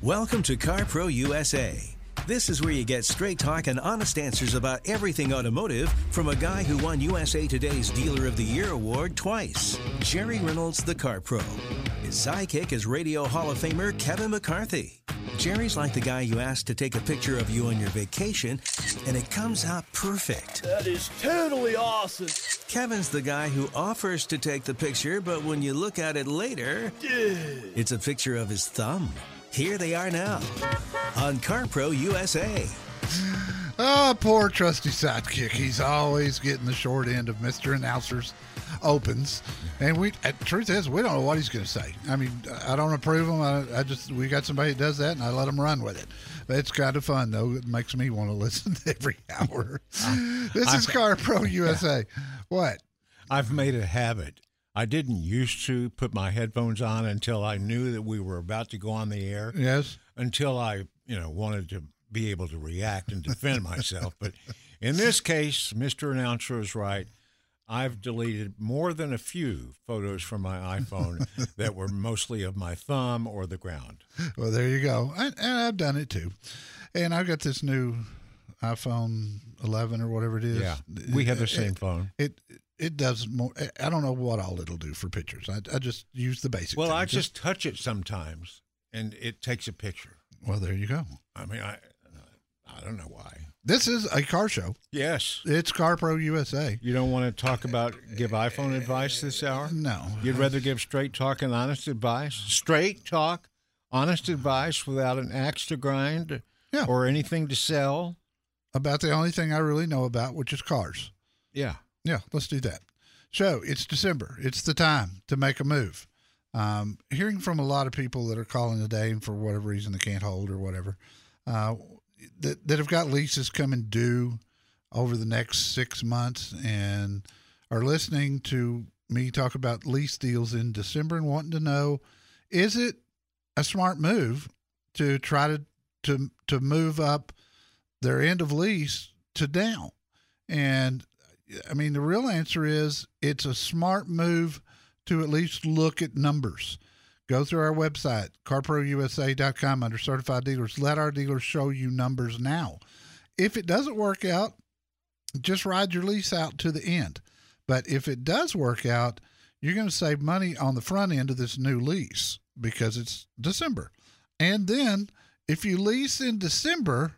Welcome to CarPro USA. This is where you get straight talk and honest answers about everything automotive from a guy who won USA Today's Dealer of the Year award twice, Jerry Reynolds, the Car Pro. His sidekick is Radio Hall of Famer Kevin McCarthy. Jerry's like the guy you ask to take a picture of you on your vacation, and it comes out perfect. That is totally awesome. Kevin's the guy who offers to take the picture, but when you look at it later, it's a picture of his thumb. Here they are now on CarPro USA. Oh, poor trusty sidekick. He's always getting the short end of Mr. Announcer's opens. And truth is, we don't know what he's going to say. I mean, I don't approve him. We got somebody that does that, and I let him run with it. But it's kind of fun, though. It makes me want to listen every hour. This is CarPro USA. What? I've made a habit. I didn't used to put my headphones on until I knew that we were about to go on the air. Yes. Until I, wanted to be able to react and defend myself. But in this case, Mr. Announcer is right. I've deleted more than a few photos from my iPhone that were mostly of my thumb or the ground. Well, there you go. And I've done it too. And I've got this new iPhone 11 or whatever it is. Yeah, we have the same phone. It does more. I don't know what all it'll do for pictures. I just use the basic. Well, thing. I just touch it sometimes, and it takes a picture. Well, there you go. I mean, I don't know why. This is a car show. Yes. It's CarPro USA. You don't want to talk about give iPhone advice this hour? No. You'd rather give straight talk and honest advice? Straight talk, honest advice without an axe to grind or anything to sell? About the only thing I really know about, which is cars. Yeah. Yeah, let's do that. So it's December. It's the time to make a move. Hearing from a lot of people that are calling today and for whatever reason they can't hold or whatever, that have got leases coming due over the next 6 months and are listening to me talk about lease deals in December and wanting to know, is it a smart move to try to move up their end of lease to now? And I mean, the real answer is it's a smart move to at least look at numbers. Go through our website, carprousa.com, under certified dealers. Let our dealers show you numbers now. If it doesn't work out, just ride your lease out to the end. But if it does work out, you're going to save money on the front end of this new lease because it's December. And then if you lease in December,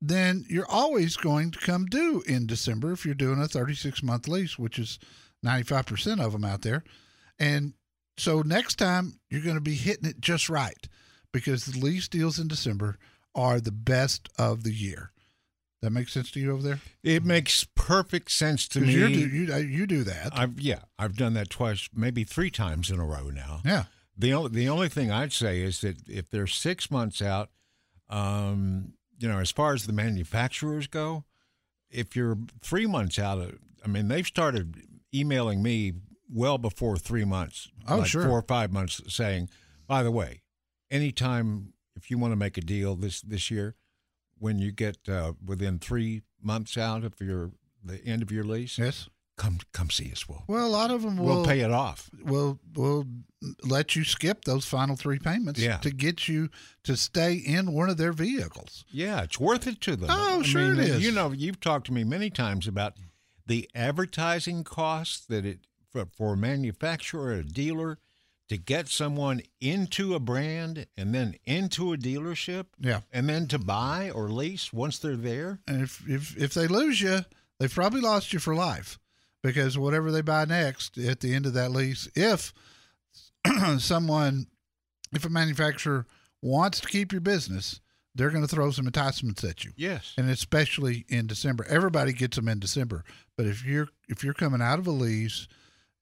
then you're always going to come due in December if you're doing a 36-month lease, which is 95% of them out there. And so next time, you're going to be hitting it just right because the lease deals in December are the best of the year. That makes sense to you over there? It makes perfect sense to me. You do that. I've done that twice, maybe three times in a row now. Yeah. The only thing I'd say is that if they're 6 months out, as far as the manufacturers go, if you're 3 months out, I mean, they've started emailing me well before 3 months. Oh, like sure. 4 or 5 months saying, by the way, anytime if you want to make a deal this year, when you get within 3 months out of the end of your lease, yes, come see us. Well, a lot of them will pay it off. We'll let you skip those final three payments to get you to stay in one of their vehicles. Yeah, it's worth it to them. Oh, sure it is. You've talked to me many times about the advertising costs that it but for a manufacturer or a dealer to get someone into a brand and then into a dealership, yeah, and then to buy or lease once they're there. And if they lose you, they've probably lost you for life, because whatever they buy next at the end of that lease, if someone, if a manufacturer wants to keep your business, they're going to throw some enticements at you. Yes. And especially in December. Everybody gets them in December. But if you're coming out of a lease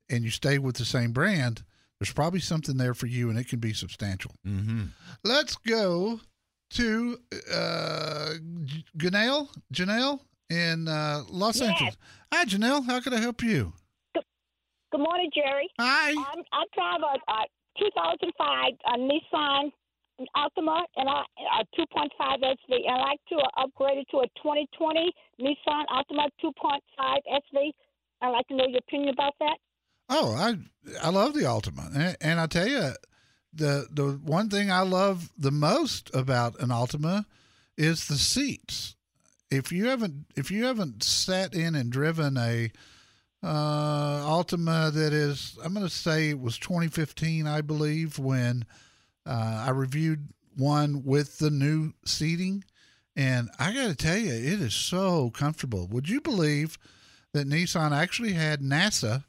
and you stay with the same brand, there's probably something there for you, and it can be substantial. Mm-hmm. Let's go to Janelle in Los Angeles. Hi, Janelle. How can I help you? Good morning, Jerry. Hi. I drive a 2005 Nissan Altima, and a 2.5 SV. I'd like to upgrade it to a 2020 Nissan Altima 2.5 SV. I'd like to know your opinion about that. Oh, I love the Altima, and I tell you, the one thing I love the most about an Altima is the seats. If you haven't sat in and driven a Altima that is, I'm going to say it was 2015, I believe, when I reviewed one with the new seating, and I got to tell you, it is so comfortable. Would you believe that Nissan actually had NASA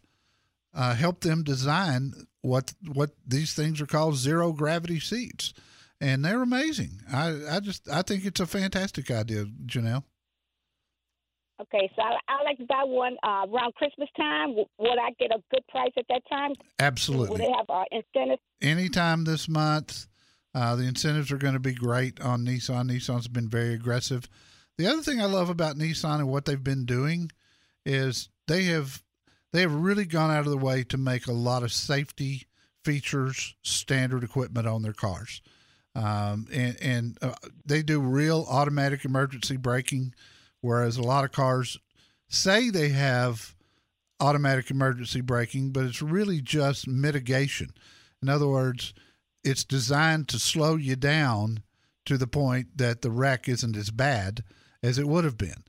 help them design what these things are called, zero gravity seats, and they're amazing. I think it's a fantastic idea, Janelle. Okay, so I like to buy one around Christmas time. Would I get a good price at that time? Absolutely. Would they have incentives? Anytime this month, the incentives are going to be great on Nissan. Nissan's been very aggressive. The other thing I love about Nissan and what they've been doing is they have really gone out of their way to make a lot of safety features standard equipment on their cars. And they do real automatic emergency braking, whereas a lot of cars say they have automatic emergency braking, but it's really just mitigation. In other words, it's designed to slow you down to the point that the wreck isn't as bad as it would have been.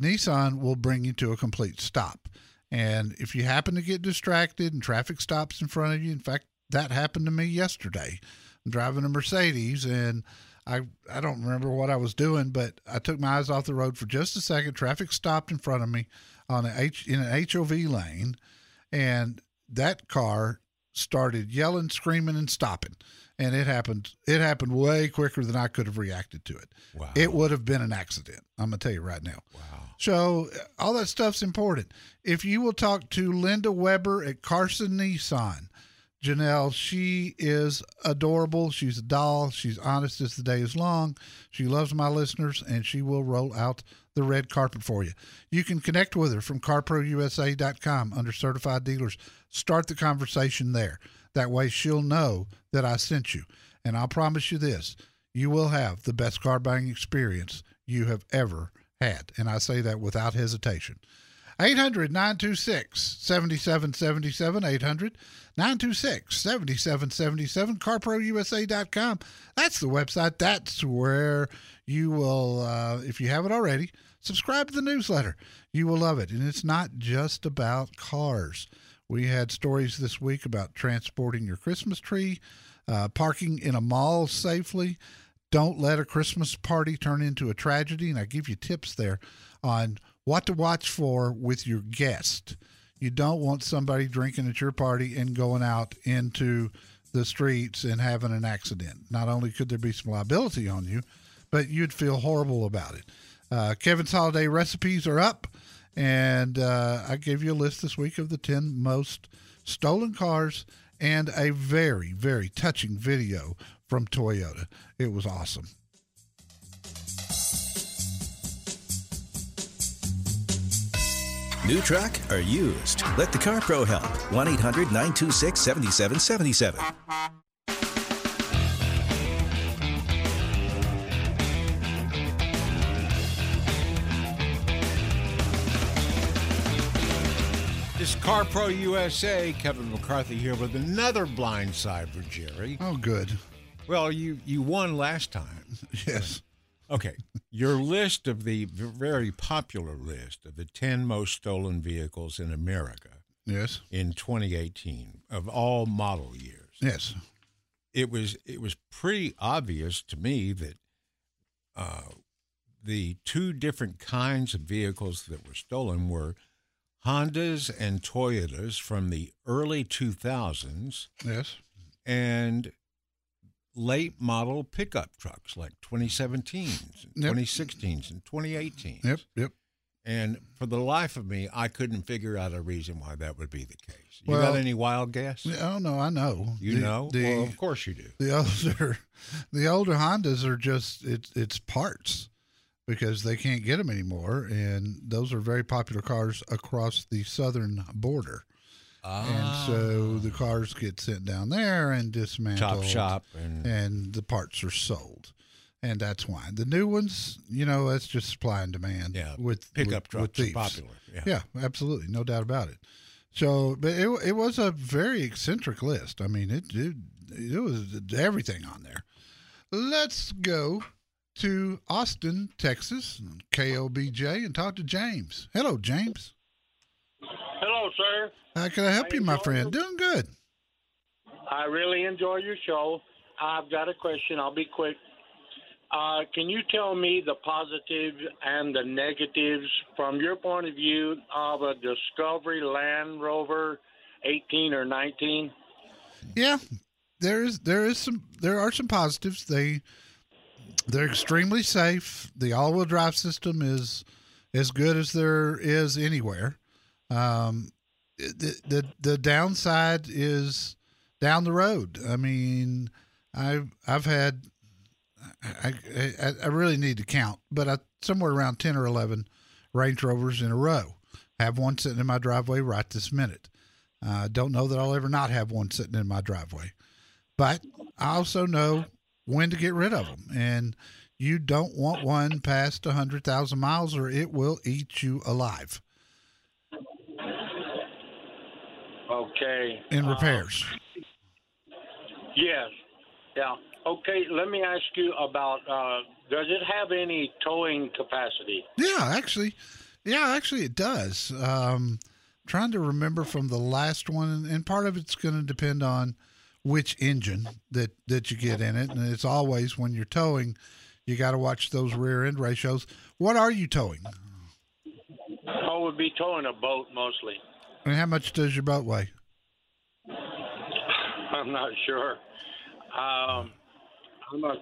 Nissan will bring you to a complete stop. And if you happen to get distracted and traffic stops in front of you, in fact, that happened to me yesterday. I'm driving a Mercedes, and I don't remember what I was doing, but I took my eyes off the road for just a second. Traffic stopped in front of me in an HOV lane, and that car started yelling, screaming, and stopping. And it happened way quicker than I could have reacted to it. Wow. It would have been an accident. I'm going to tell you right now. Wow. So all that stuff's important. If you will talk to Linda Weber at Carson Nissan, Janelle, she is adorable. She's a doll. She's honest as the day is long. She loves my listeners, and she will roll out the red carpet for you. You can connect with her from carprousa.com under certified dealers. Start the conversation there. That way she'll know that I sent you. And I'll promise you this, you will have the best car buying experience you have ever had. And I say that without hesitation. 800-926-7777, 800-926-7777, carprousa.com. That's the website. That's where you will, if you haven't already, subscribe to the newsletter. You will love it. And it's not just about cars. We had stories this week about transporting your Christmas tree, parking in a mall safely. Don't let a Christmas party turn into a tragedy. And I give you tips there on what to watch for with your guest. You don't want somebody drinking at your party and going out into the streets and having an accident. Not only could there be some liability on you, but you'd feel horrible about it. Kevin's holiday recipes are up. And I gave you a list this week of the 10 most stolen cars and a very, very touching video from Toyota. It was awesome. New truck or used? Let the Car Pro help. 1-800-926-7777. This is CarPro USA. Kevin McCarthy here with another blindside for Jerry. Oh, good. Well, you won last time. Yes. Okay. Your list of the very popular list of the 10 most stolen vehicles in America Yes. In 2018 of all model years. Yes. It was pretty obvious to me that the two different kinds of vehicles that were stolen were Hondas and Toyotas from the early 2000s. Yes. And late model pickup trucks like 2017s, yep. 2016s, and 2018s. Yep, yep. And for the life of me, I couldn't figure out a reason why that would be the case. You got any wild guess? Oh no, I know. You know? Well, of course you do. The older Hondas are just it's parts because they can't get them anymore, and those are very popular cars across the southern border. Ah. And so the cars get sent down there and dismantled. Chop shop. And the parts are sold. And that's why. The new ones, that's just supply and demand. Yeah, with pickup trucks are popular. Yeah, absolutely. No doubt about it. So, but it was a very eccentric list. I mean, it was everything on there. Let's go to Austin, Texas, KLBJ, and talk to James. Hello, James. Hello, sir. How can I help you, my friend? Doing good. I really enjoy your show. I've got a question. I'll be quick. Can you tell me the positives and the negatives from your point of view of a Discovery Land Rover 18 or 19? Yeah, there are some positives. They're extremely safe. The all-wheel drive system is as good as there is anywhere. The downside is down the road. I mean, I've had. I really need to count, but somewhere around 10 or 11 Range Rovers in a row. I have one sitting in my driveway right this minute. I don't know that I'll ever not have one sitting in my driveway, but I also know when to get rid of them. And you don't want one past 100,000 miles or it will eat you alive. Okay. In repairs. Yes. Yeah. Okay, let me ask you about, does it have any towing capacity? Yeah, actually it does. Trying to remember from the last one, and part of it's going to depend on which engine that you get in it, and it's always when you're towing, you got to watch those rear end ratios. What are you towing? I would be towing a boat mostly. And how much does your boat weigh? I'm not sure. I'm going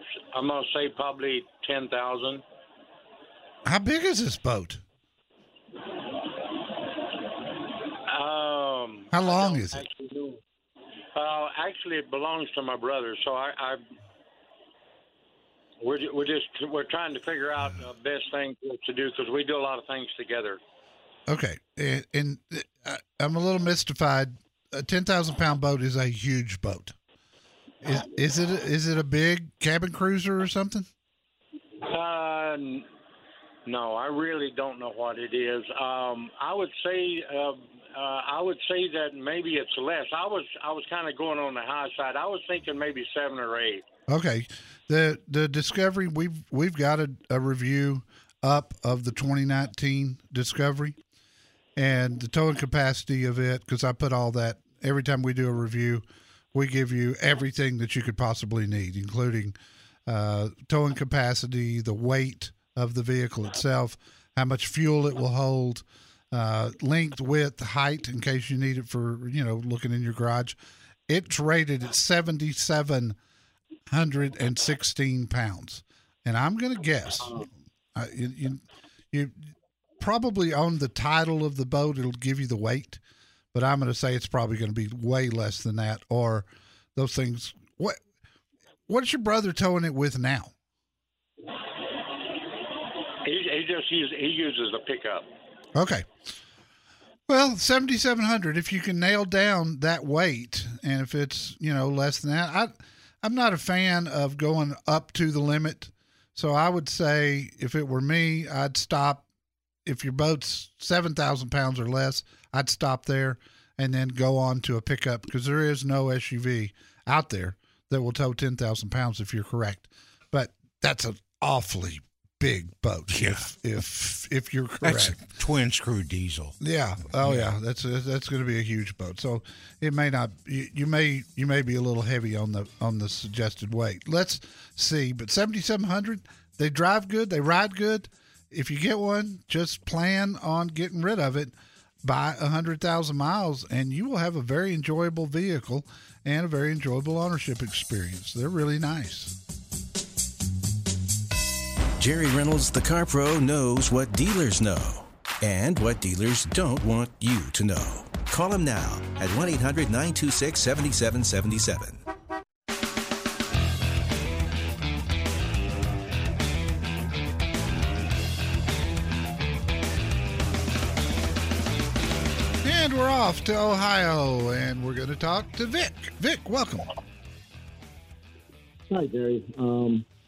to say probably 10,000. How big is this boat? How long is it? Actually, it belongs to my brother, so we're trying to figure out the best thing to do because we do a lot of things together. Okay, and I'm a little mystified. A 10,000-pound boat is a huge boat. Is it a big cabin cruiser or something? No, I really don't know what it is. I would say that maybe it's less. I was kind of going on the high side. I was thinking maybe 7 or 8. Okay, the Discovery we've got a review up of the 2019 Discovery and the towing capacity of it because I put all that every time we do a review. We give you everything that you could possibly need, including towing capacity, the weight of the vehicle itself, how much fuel it will hold, length, width, height, in case you need it for, looking in your garage. It's rated at 7,716 pounds. And I'm going to guess, you probably on the title of the boat, it'll give you the weight. But I'm going to say it's probably going to be way less than that, or those things. What's your brother towing it with now? He uses a pickup. Okay. Well, 7,700. If you can nail down that weight, and if it's less than that, I'm not a fan of going up to the limit. So I would say if it were me, I'd stop. If your boat's 7,000 pounds or less, I'd stop there and then go on to a pickup because there is no SUV out there that will tow 10,000 pounds if you're correct. But that's an awfully big boat. Yeah. If you're correct, that's twin screw diesel. Yeah. Oh yeah. That's going to be a huge boat. So it may not. You may be a little heavy on the suggested weight. Let's see. But 7,700. They drive good. They ride good. If you get one, just plan on getting rid of it by 100,000 miles, and you will have a very enjoyable vehicle and a very enjoyable ownership experience. They're really nice. Jerry Reynolds, the Car Pro, knows what dealers know and what dealers don't want you to know. Call him now at 1-800-926-7777. And we're off to Ohio, and we're going to talk to Vic. Vic, welcome. Hi, Gary.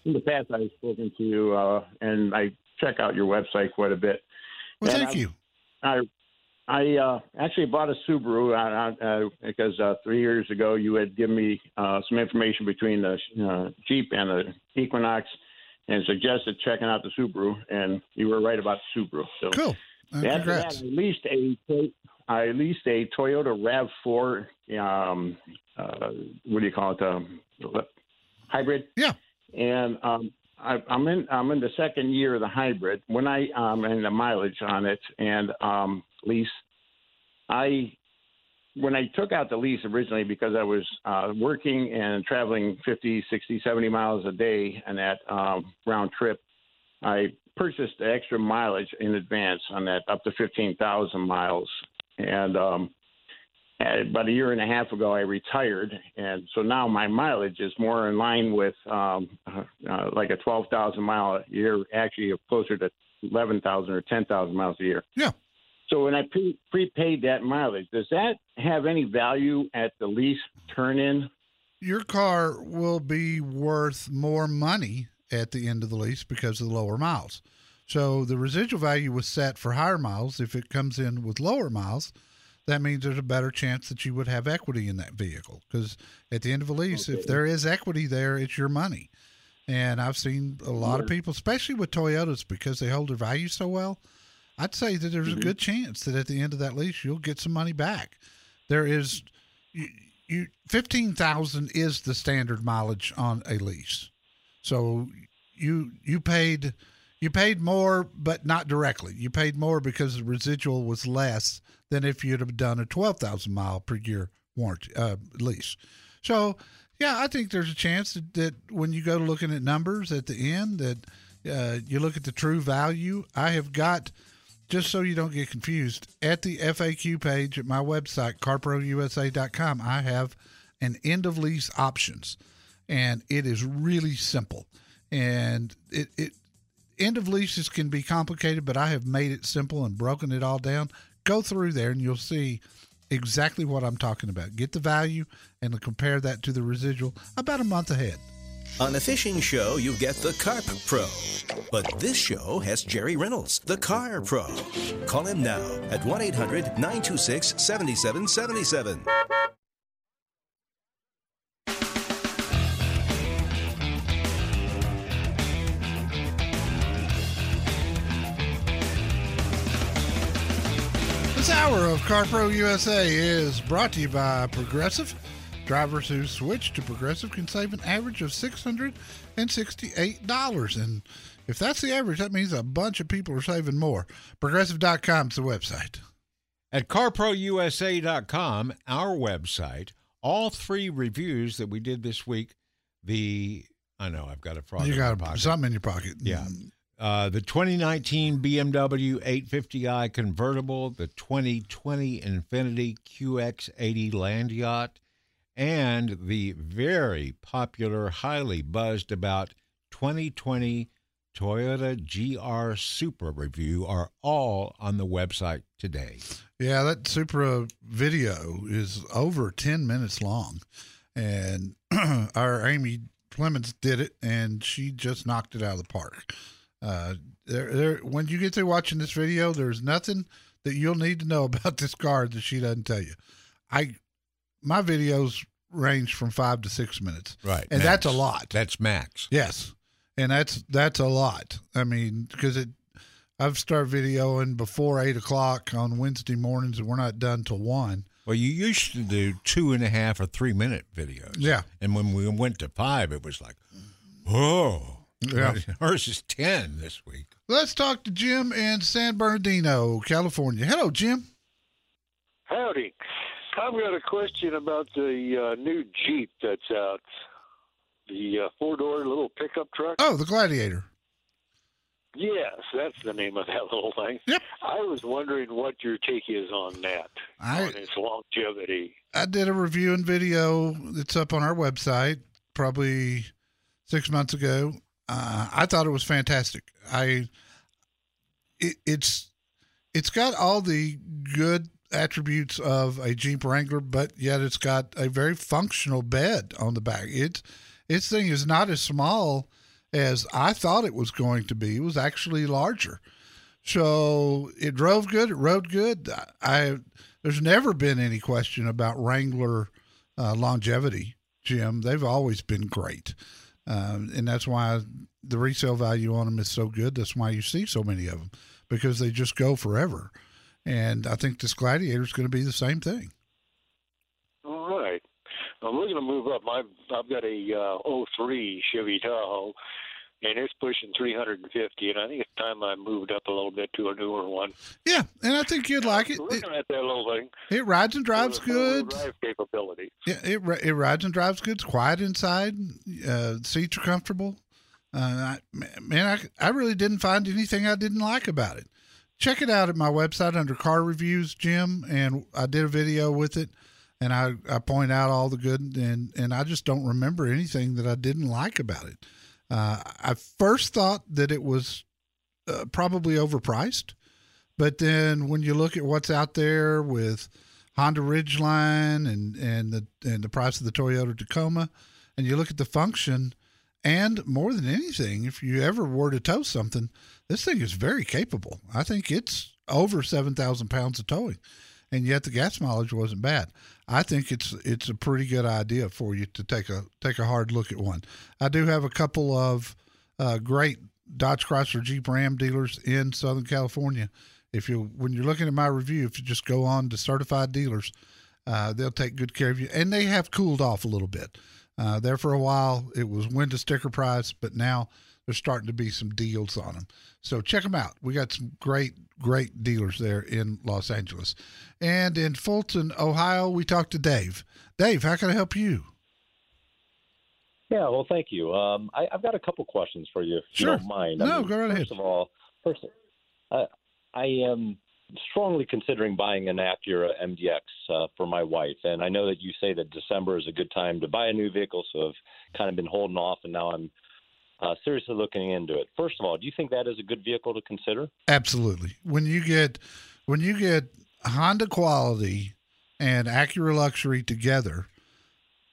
In the past, I've spoken to you, and I check out your website quite a bit. Well, and thank you. I actually bought a Subaru because 3 years ago you had given me some information between the Jeep and the Equinox and suggested checking out the Subaru, and you were right about the Subaru. So cool. After that, I leased a Toyota RAV4, what do you call it, hybrid? Yeah. And I'm in the second year of the hybrid. When I and the mileage on it and lease, when I took out the lease originally because I was working and traveling 50, 60, 70 miles a day on that round trip, I purchased the extra mileage in advance on that up to 15,000 miles. And about a year and a half ago, I retired, and so now my mileage is more in line with like a 12,000 mile a year, actually closer to 11,000 or 10,000 miles a year. Yeah. So when I prepaid that mileage, does that have any value at the lease turn-in? Your car will be worth more money at the end of the lease because of the lower miles. So the residual value was set for higher miles. If it comes in with lower miles, that means there's a better chance that you would have equity in that vehicle, because at the end of a lease, if there is equity there, it's your money. And I've seen a lot of people, especially with Toyotas, because they hold their value so well, I'd say that there's a good chance that at the end of that lease, you'll get some money back. There is 15,000 is the standard mileage on a lease. So you paid more, but not directly. You paid more because the residual was less than if you'd have done a 12,000 mile per year warranty lease. So, yeah, I think there's a chance that when you go to looking at numbers at the end, that you look at the true value. I have got, just so you don't get confused, at the FAQ page at my website, carprousa.com, I have an end of lease options, and it is really simple. And it end of leases can be complicated, but I have made it simple and broken it all down. Go through there and you'll see exactly what I'm talking about. Get the value and compare that to the residual about a month ahead. On the fishing show, you get the Carp Pro. But this show has Jerry Reynolds, the Car Pro. Call him now at 1-800-926-7777. This hour of CarPro USA is brought to you by Progressive. Drivers who switch to Progressive can save an average of $668. And if that's the average, that means a bunch of people are saving more. Progressive.com is the website. At CarProUSA.com, our website, all three reviews that we did this week, I know I've got a frog in my pocket. Something in your pocket. Yeah. The 2019 BMW 850i convertible, the 2020 Infiniti QX80 land yacht, and the very popular, highly buzzed about 2020 Toyota GR Supra review are all on the website today. Yeah, that Supra video is over 10 minutes long, and our Amy Plemons did it, and she just knocked it out of the park. When you get through watching this video, there's nothing that you'll need to know about this car that she doesn't tell you. My videos range from 5 to 6 minutes. Right. And max. That's a lot. That's max. Yes. And that's a lot. I mean, because I've started videoing before 8 o'clock on Wednesday mornings, and we're not done till 1. Well, you used to do 2.5 or 3 minute videos. Yeah. And when we went to 5, it was like, whoa. Yeah. Ours is 10 this week. Let's talk to Jim in San Bernardino, California. Hello, Jim. Howdy. I've got a question about the new Jeep that's out. The four-door little pickup truck. Oh, the Gladiator. Yes, that's the name of that little thing. Yep. I was wondering what your take is on that, on its longevity. I did a review and video that's up on our website probably 6 months ago. I thought it was fantastic. It's got all the good attributes of a Jeep Wrangler, but yet it's got a very functional bed on the back. Its thing is not as small as I thought it was going to be. It was actually larger. So it drove good. It rode good. There's never been any question about Wrangler longevity, Jim. They've always been great. And that's why the resale value on them is so good. That's why you see so many of them, because they just go forever. And I think this Gladiator is going to be the same thing. All right. Well, we're going to move up. I've got a 03 Chevy Tahoe, and it's pushing 350, and I think it's time I moved up a little bit to a newer one. Yeah, and I think you'd like it. Looking at that little thing. It rides and drives good. Drive capability. Yeah, it rides and drives good. It's quiet inside. Seats are comfortable. I really didn't find anything I didn't like about it. Check it out at my website under Car Reviews, Jim, and I did a video with it, and I point out all the good, and I just don't remember anything that I didn't like about it. I first thought that it was probably overpriced, but then when you look at what's out there with Honda Ridgeline and the price of the Toyota Tacoma, and you look at the function, and more than anything, if you ever were to tow something, this thing is very capable. I think it's over 7,000 pounds of towing, and yet the gas mileage wasn't bad. I think it's a pretty good idea for you to take a hard look at one. I do have a couple of great Dodge, Chrysler, Jeep, Ram dealers in Southern California. When you're looking at my review, if you just go on to certified dealers, they'll take good care of you, and they have cooled off a little bit. There for a while, it was win to sticker price, but now there's starting to be some deals on them. So check them out. We got some great, great dealers there in Los Angeles. And in Fulton, Ohio, we talked to Dave. Dave, how can I help you? Yeah, well, thank you. I've got a couple questions for you, if you don't mind. Go right ahead. First of all, I am strongly considering buying an Acura MDX for my wife. And I know that you say that December is a good time to buy a new vehicle, so I've kind of been holding off, and now I'm seriously looking into it. First of all, do you think that is a good vehicle to consider? Absolutely. When you get Honda quality and Acura luxury together,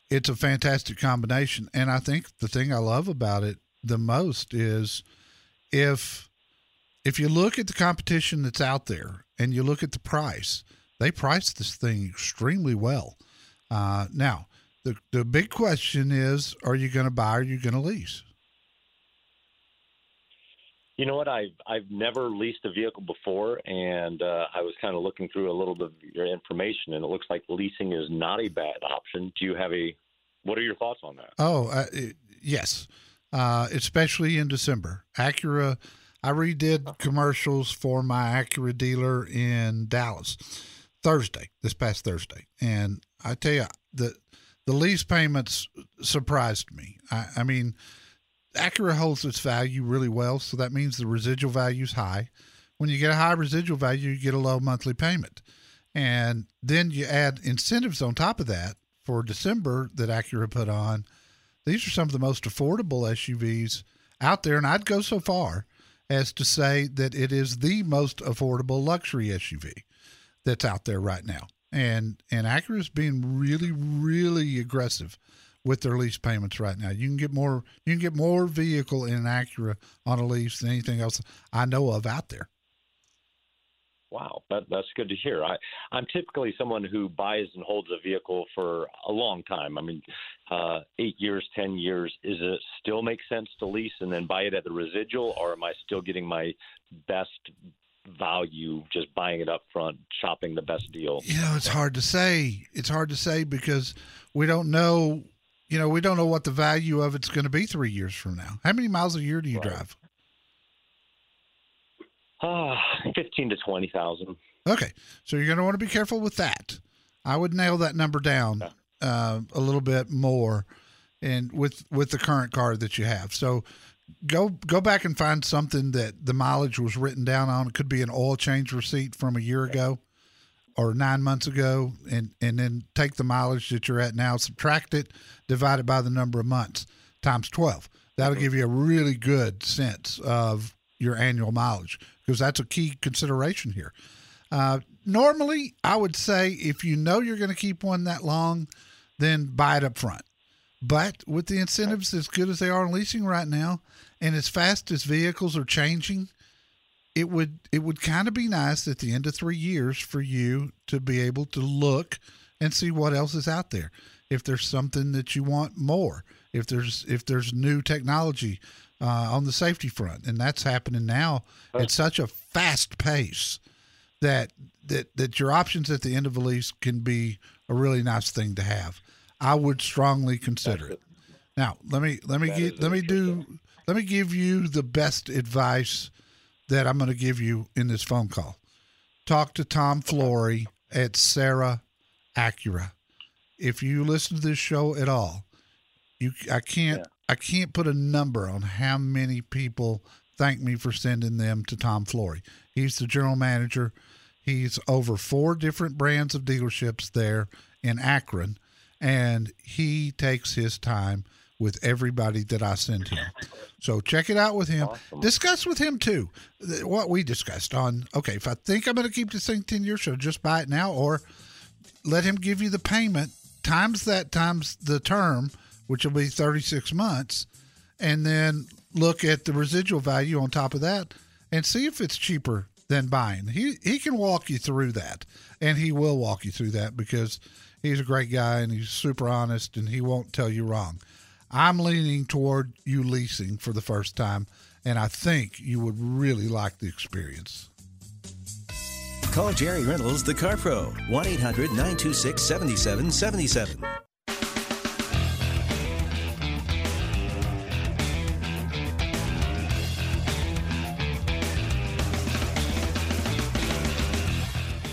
it's a fantastic combination. And I think the thing I love about it the most is if you look at the competition that's out there and you look at the price, they price this thing extremely well. Now, the big question is, are you going to buy or are you going to lease? You know what? I've never leased a vehicle before, and I was kind of looking through a little bit of your information, and it looks like leasing is not a bad option. What are your thoughts on that? Yes, especially in December. Acura, I redid commercials for my Acura dealer in Dallas this past Thursday, and I tell you, the lease payments surprised me. I mean, Acura holds its value really well, so that means the residual value is high. When you get a high residual value, you get a low monthly payment. And then you add incentives on top of that for December that Acura put on. These are some of the most affordable SUVs out there, and I'd go so far as to say that it is the most affordable luxury SUV that's out there right now. And Acura is being really, really aggressive with their lease payments right now. You can get more vehicle in an Acura on a lease than anything else I know of out there. Wow, that's good to hear. I'm typically someone who buys and holds a vehicle for a long time. I mean, 8 years, 10 years. Is it still make sense to lease and then buy it at the residual, or am I still getting my best value just buying it up front, shopping the best deal? You know, it's hard to say. It's hard to say because we don't know. You know, we don't know what the value of it's going to be 3 years from now. How many miles a year do you drive? 15 to 20,000. Okay. So you're going to want to be careful with that. I would nail that number down a little bit more and with the current car that you have. So go back and find something that the mileage was written down on. It could be an oil change receipt from a year ago or 9 months ago, and then take the mileage that you're at now, subtract it, divide it by the number of months times 12. That'll give you a really good sense of your annual mileage, because that's a key consideration here. Normally, I would say if you know you're going to keep one that long, then buy it up front. But with the incentives as good as they are in leasing right now, and as fast as vehicles are changing, it would kind of be nice at the end of 3 years for you to be able to look and see what else is out there. If there's something that you want more, if there's new technology on the safety front, and that's happening now at such a fast pace that your options at the end of a lease can be a really nice thing to have. I would strongly consider it. Now, let me give you the best advice that I'm going to give you in this phone call. Talk to Tom Flory at Sarah Acura. If you listen to this show at all, I can't put a number on how many people thank me for sending them to Tom Flory. He's the general manager. He's over 4 different brands of dealerships there in Akron, and he takes his time with everybody that I send him. So check it out with him. Awesome. Discuss with him, too, what we discussed on, okay, if I think I'm going to keep this thing 10 years, should I just buy it now? Or let him give you the payment times that times the term, which will be 36 months, and then look at the residual value on top of that and see if it's cheaper than buying. He can walk you through that, and he will walk you through that because he's a great guy and he's super honest and he won't tell you wrong. I'm leaning toward you leasing for the first time, and I think you would really like the experience. Call Jerry Reynolds, the Car Pro, 1-800-926-7777.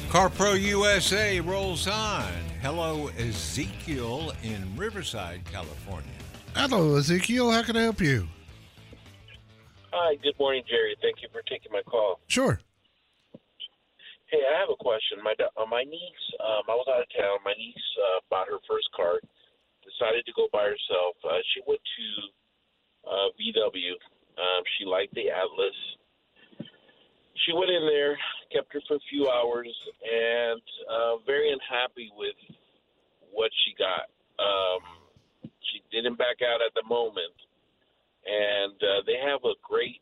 CarPro USA rolls on. Hello, Ezekiel in Riverside, California. Hello, Ezekiel. How can I help you? Hi. Good morning, Jerry. Thank you for taking my call. Sure. Hey, I have a question. My niece, I was out of town. My niece bought her first car, decided to go by herself. She went to VW. She liked the Atlas. She went in there, kept her for a few hours, and very unhappy with what she got. She didn't back out at the moment, and they have a great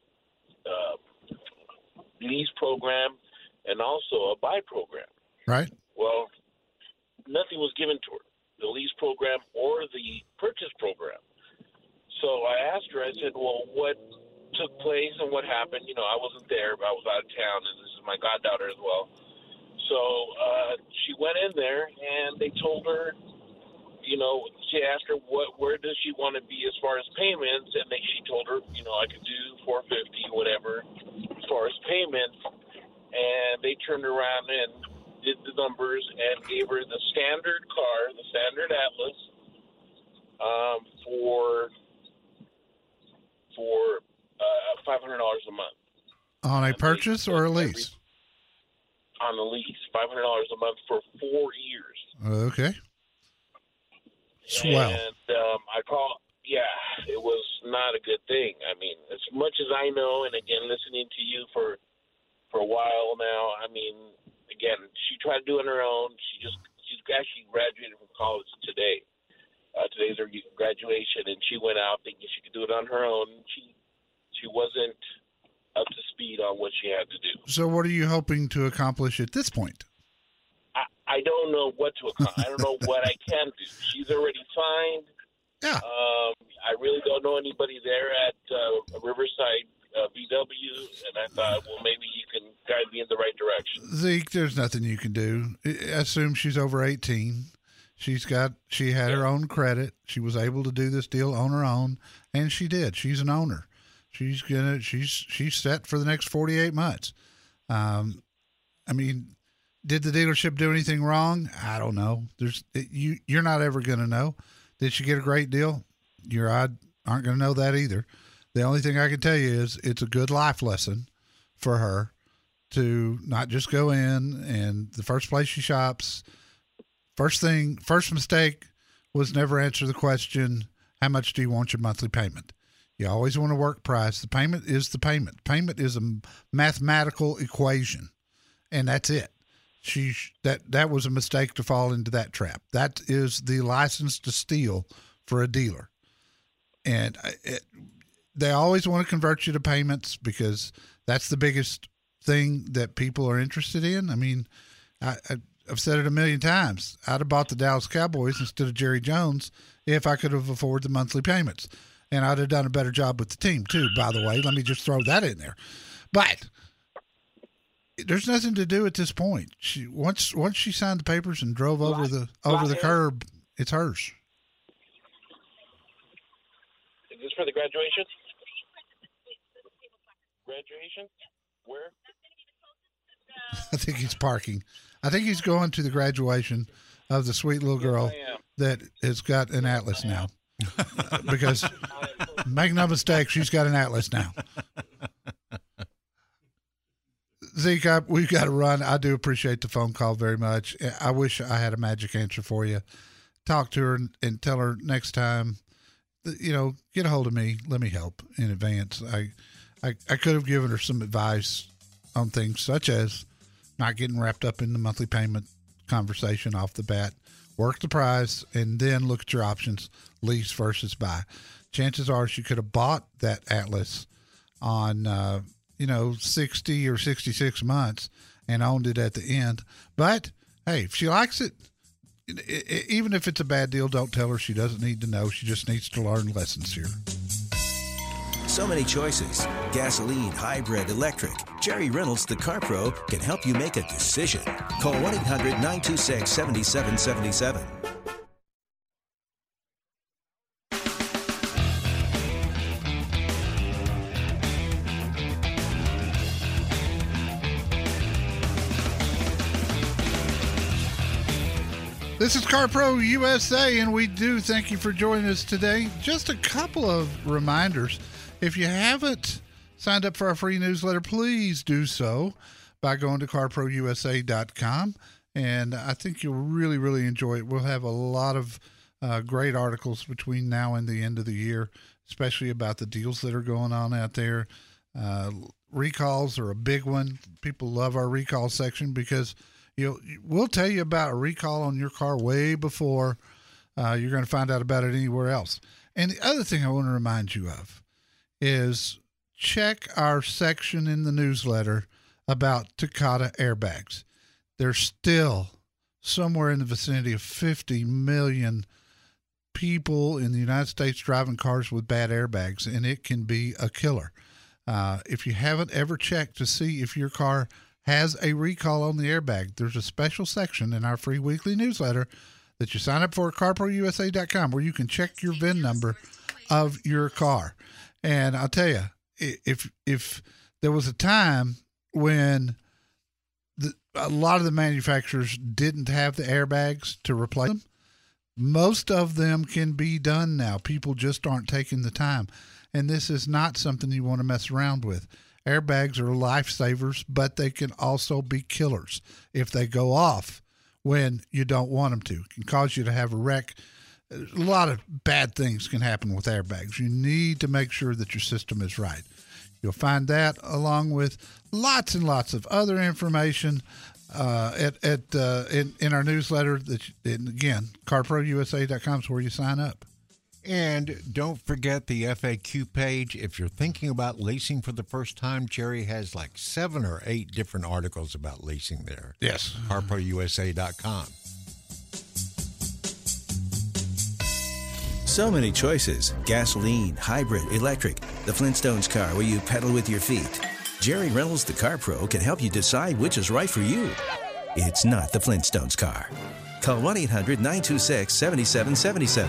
lease program and also a buy program. Right. Well, nothing was given to her, the lease program or the purchase program. So I asked her, I said, well, what took place and what happened? You know, I wasn't there, but I was out of town, and this is my goddaughter as well. So she went in there, and they told her, you know, she asked her where does she want to be as far as payments, and then she told her, you know, I could do $450, whatever, as far as payments. And they turned around and did the numbers and gave her the standard car, the standard Atlas, for $500 a month. On a purchase or a lease? On a lease, $500 a month for 4 years. Okay. Swell. And it was not a good thing. I mean, as much as I know, and again, listening to you for a while now, I mean, again, she tried doing her own. She's actually graduated from college today. Today's her graduation, and she went out thinking she could do it on her own. She wasn't up to speed on what you have to do. So what are you hoping to accomplish at this point? I don't know what to accomplish. I don't know what I can do. She's already signed. Yeah. I really don't know anybody there at Riverside VW, and I thought, well, maybe you can guide me in the right direction. Zeke, there's nothing you can do. I assume she's over 18. She had her own credit. She was able to do this deal on her own, and she did. She's an owner. She's set for the next 48 months. Did the dealership do anything wrong? I don't know. You're not ever going to know. Did she get a great deal? Your eyes aren't going to know that either. The only thing I can tell you is it's a good life lesson for her to not just go in and the first place she shops. First mistake was never answer the question, how much do you want your monthly payment? You always want a work price. The payment is the payment. Payment is a mathematical equation, and that's it. That was a mistake to fall into that trap. That is the license to steal for a dealer. And they always want to convert you to payments because that's the biggest thing that people are interested in. I mean, I've said it a million times. I'd have bought the Dallas Cowboys instead of Jerry Jones if I could have afforded the monthly payments. And I'd have done a better job with the team, too, by the way. Let me just throw that in there. But there's nothing to do at this point. She once she signed the papers and drove over the curb, it's hers. Is this for the graduation? Graduation? Where? I think he's parking. I think he's going to the graduation of the sweet little girl that has got an Atlas now. Because make no mistake, she's got an Atlas now. Zeke, we've got to run. I do appreciate the phone call very much. I wish I had a magic answer for you. Talk to her and tell her next time, get a hold of me. Let me help in advance. I could have given her some advice on things such as not getting wrapped up in the monthly payment conversation off the bat. Work the price and then look at your options, lease versus buy. Chances are she could have bought that Atlas on 60 or 66 months and owned it at the end. But, hey, if she likes it, even if it's a bad deal, don't tell her. She doesn't need to know. She just needs to learn lessons here. So many choices. Gasoline, hybrid, electric. Jerry Reynolds, the Car Pro, can help you make a decision. Call 1-800-926-7777. This is CarPro USA, and we do thank you for joining us today. Just a couple of reminders. If you haven't signed up for our free newsletter, please do so by going to carprousa.com, and I think you'll really, really enjoy it. We'll have a lot of great articles between now and the end of the year, especially about the deals that are going on out there. Recalls are a big one. People love our recall section because we'll tell you about a recall on your car way before you're going to find out about it anywhere else. And the other thing I want to remind you of is check our section in the newsletter about Takata airbags. There's still somewhere in the vicinity of 50 million people in the United States driving cars with bad airbags, and it can be a killer. If you haven't ever checked to see if your car has a recall on the airbag, there's a special section in our free weekly newsletter that you sign up for at carprousa.com where you can check your VIN number of your car. And I'll tell you, if there was a time when a lot of the manufacturers didn't have the airbags to replace them, most of them can be done now. People just aren't taking the time. And this is not something you want to mess around with. Airbags are lifesavers, but they can also be killers if they go off when you don't want them to. It can cause you to have a wreck. A lot of bad things can happen with airbags. You need to make sure that your system is right. You'll find that along with lots and lots of other information in our newsletter. And again, carprousa.com is where you sign up. And don't forget the FAQ page. If you're thinking about leasing for the first time, Jerry has like 7 or 8 different articles about leasing there. Yes. CarProUSA.com. So many choices. Gasoline, hybrid, electric, the Flintstones car where you pedal with your feet. Jerry Reynolds, the Car Pro, can help you decide which is right for you. It's not the Flintstones car. Call 1-800-926-7777.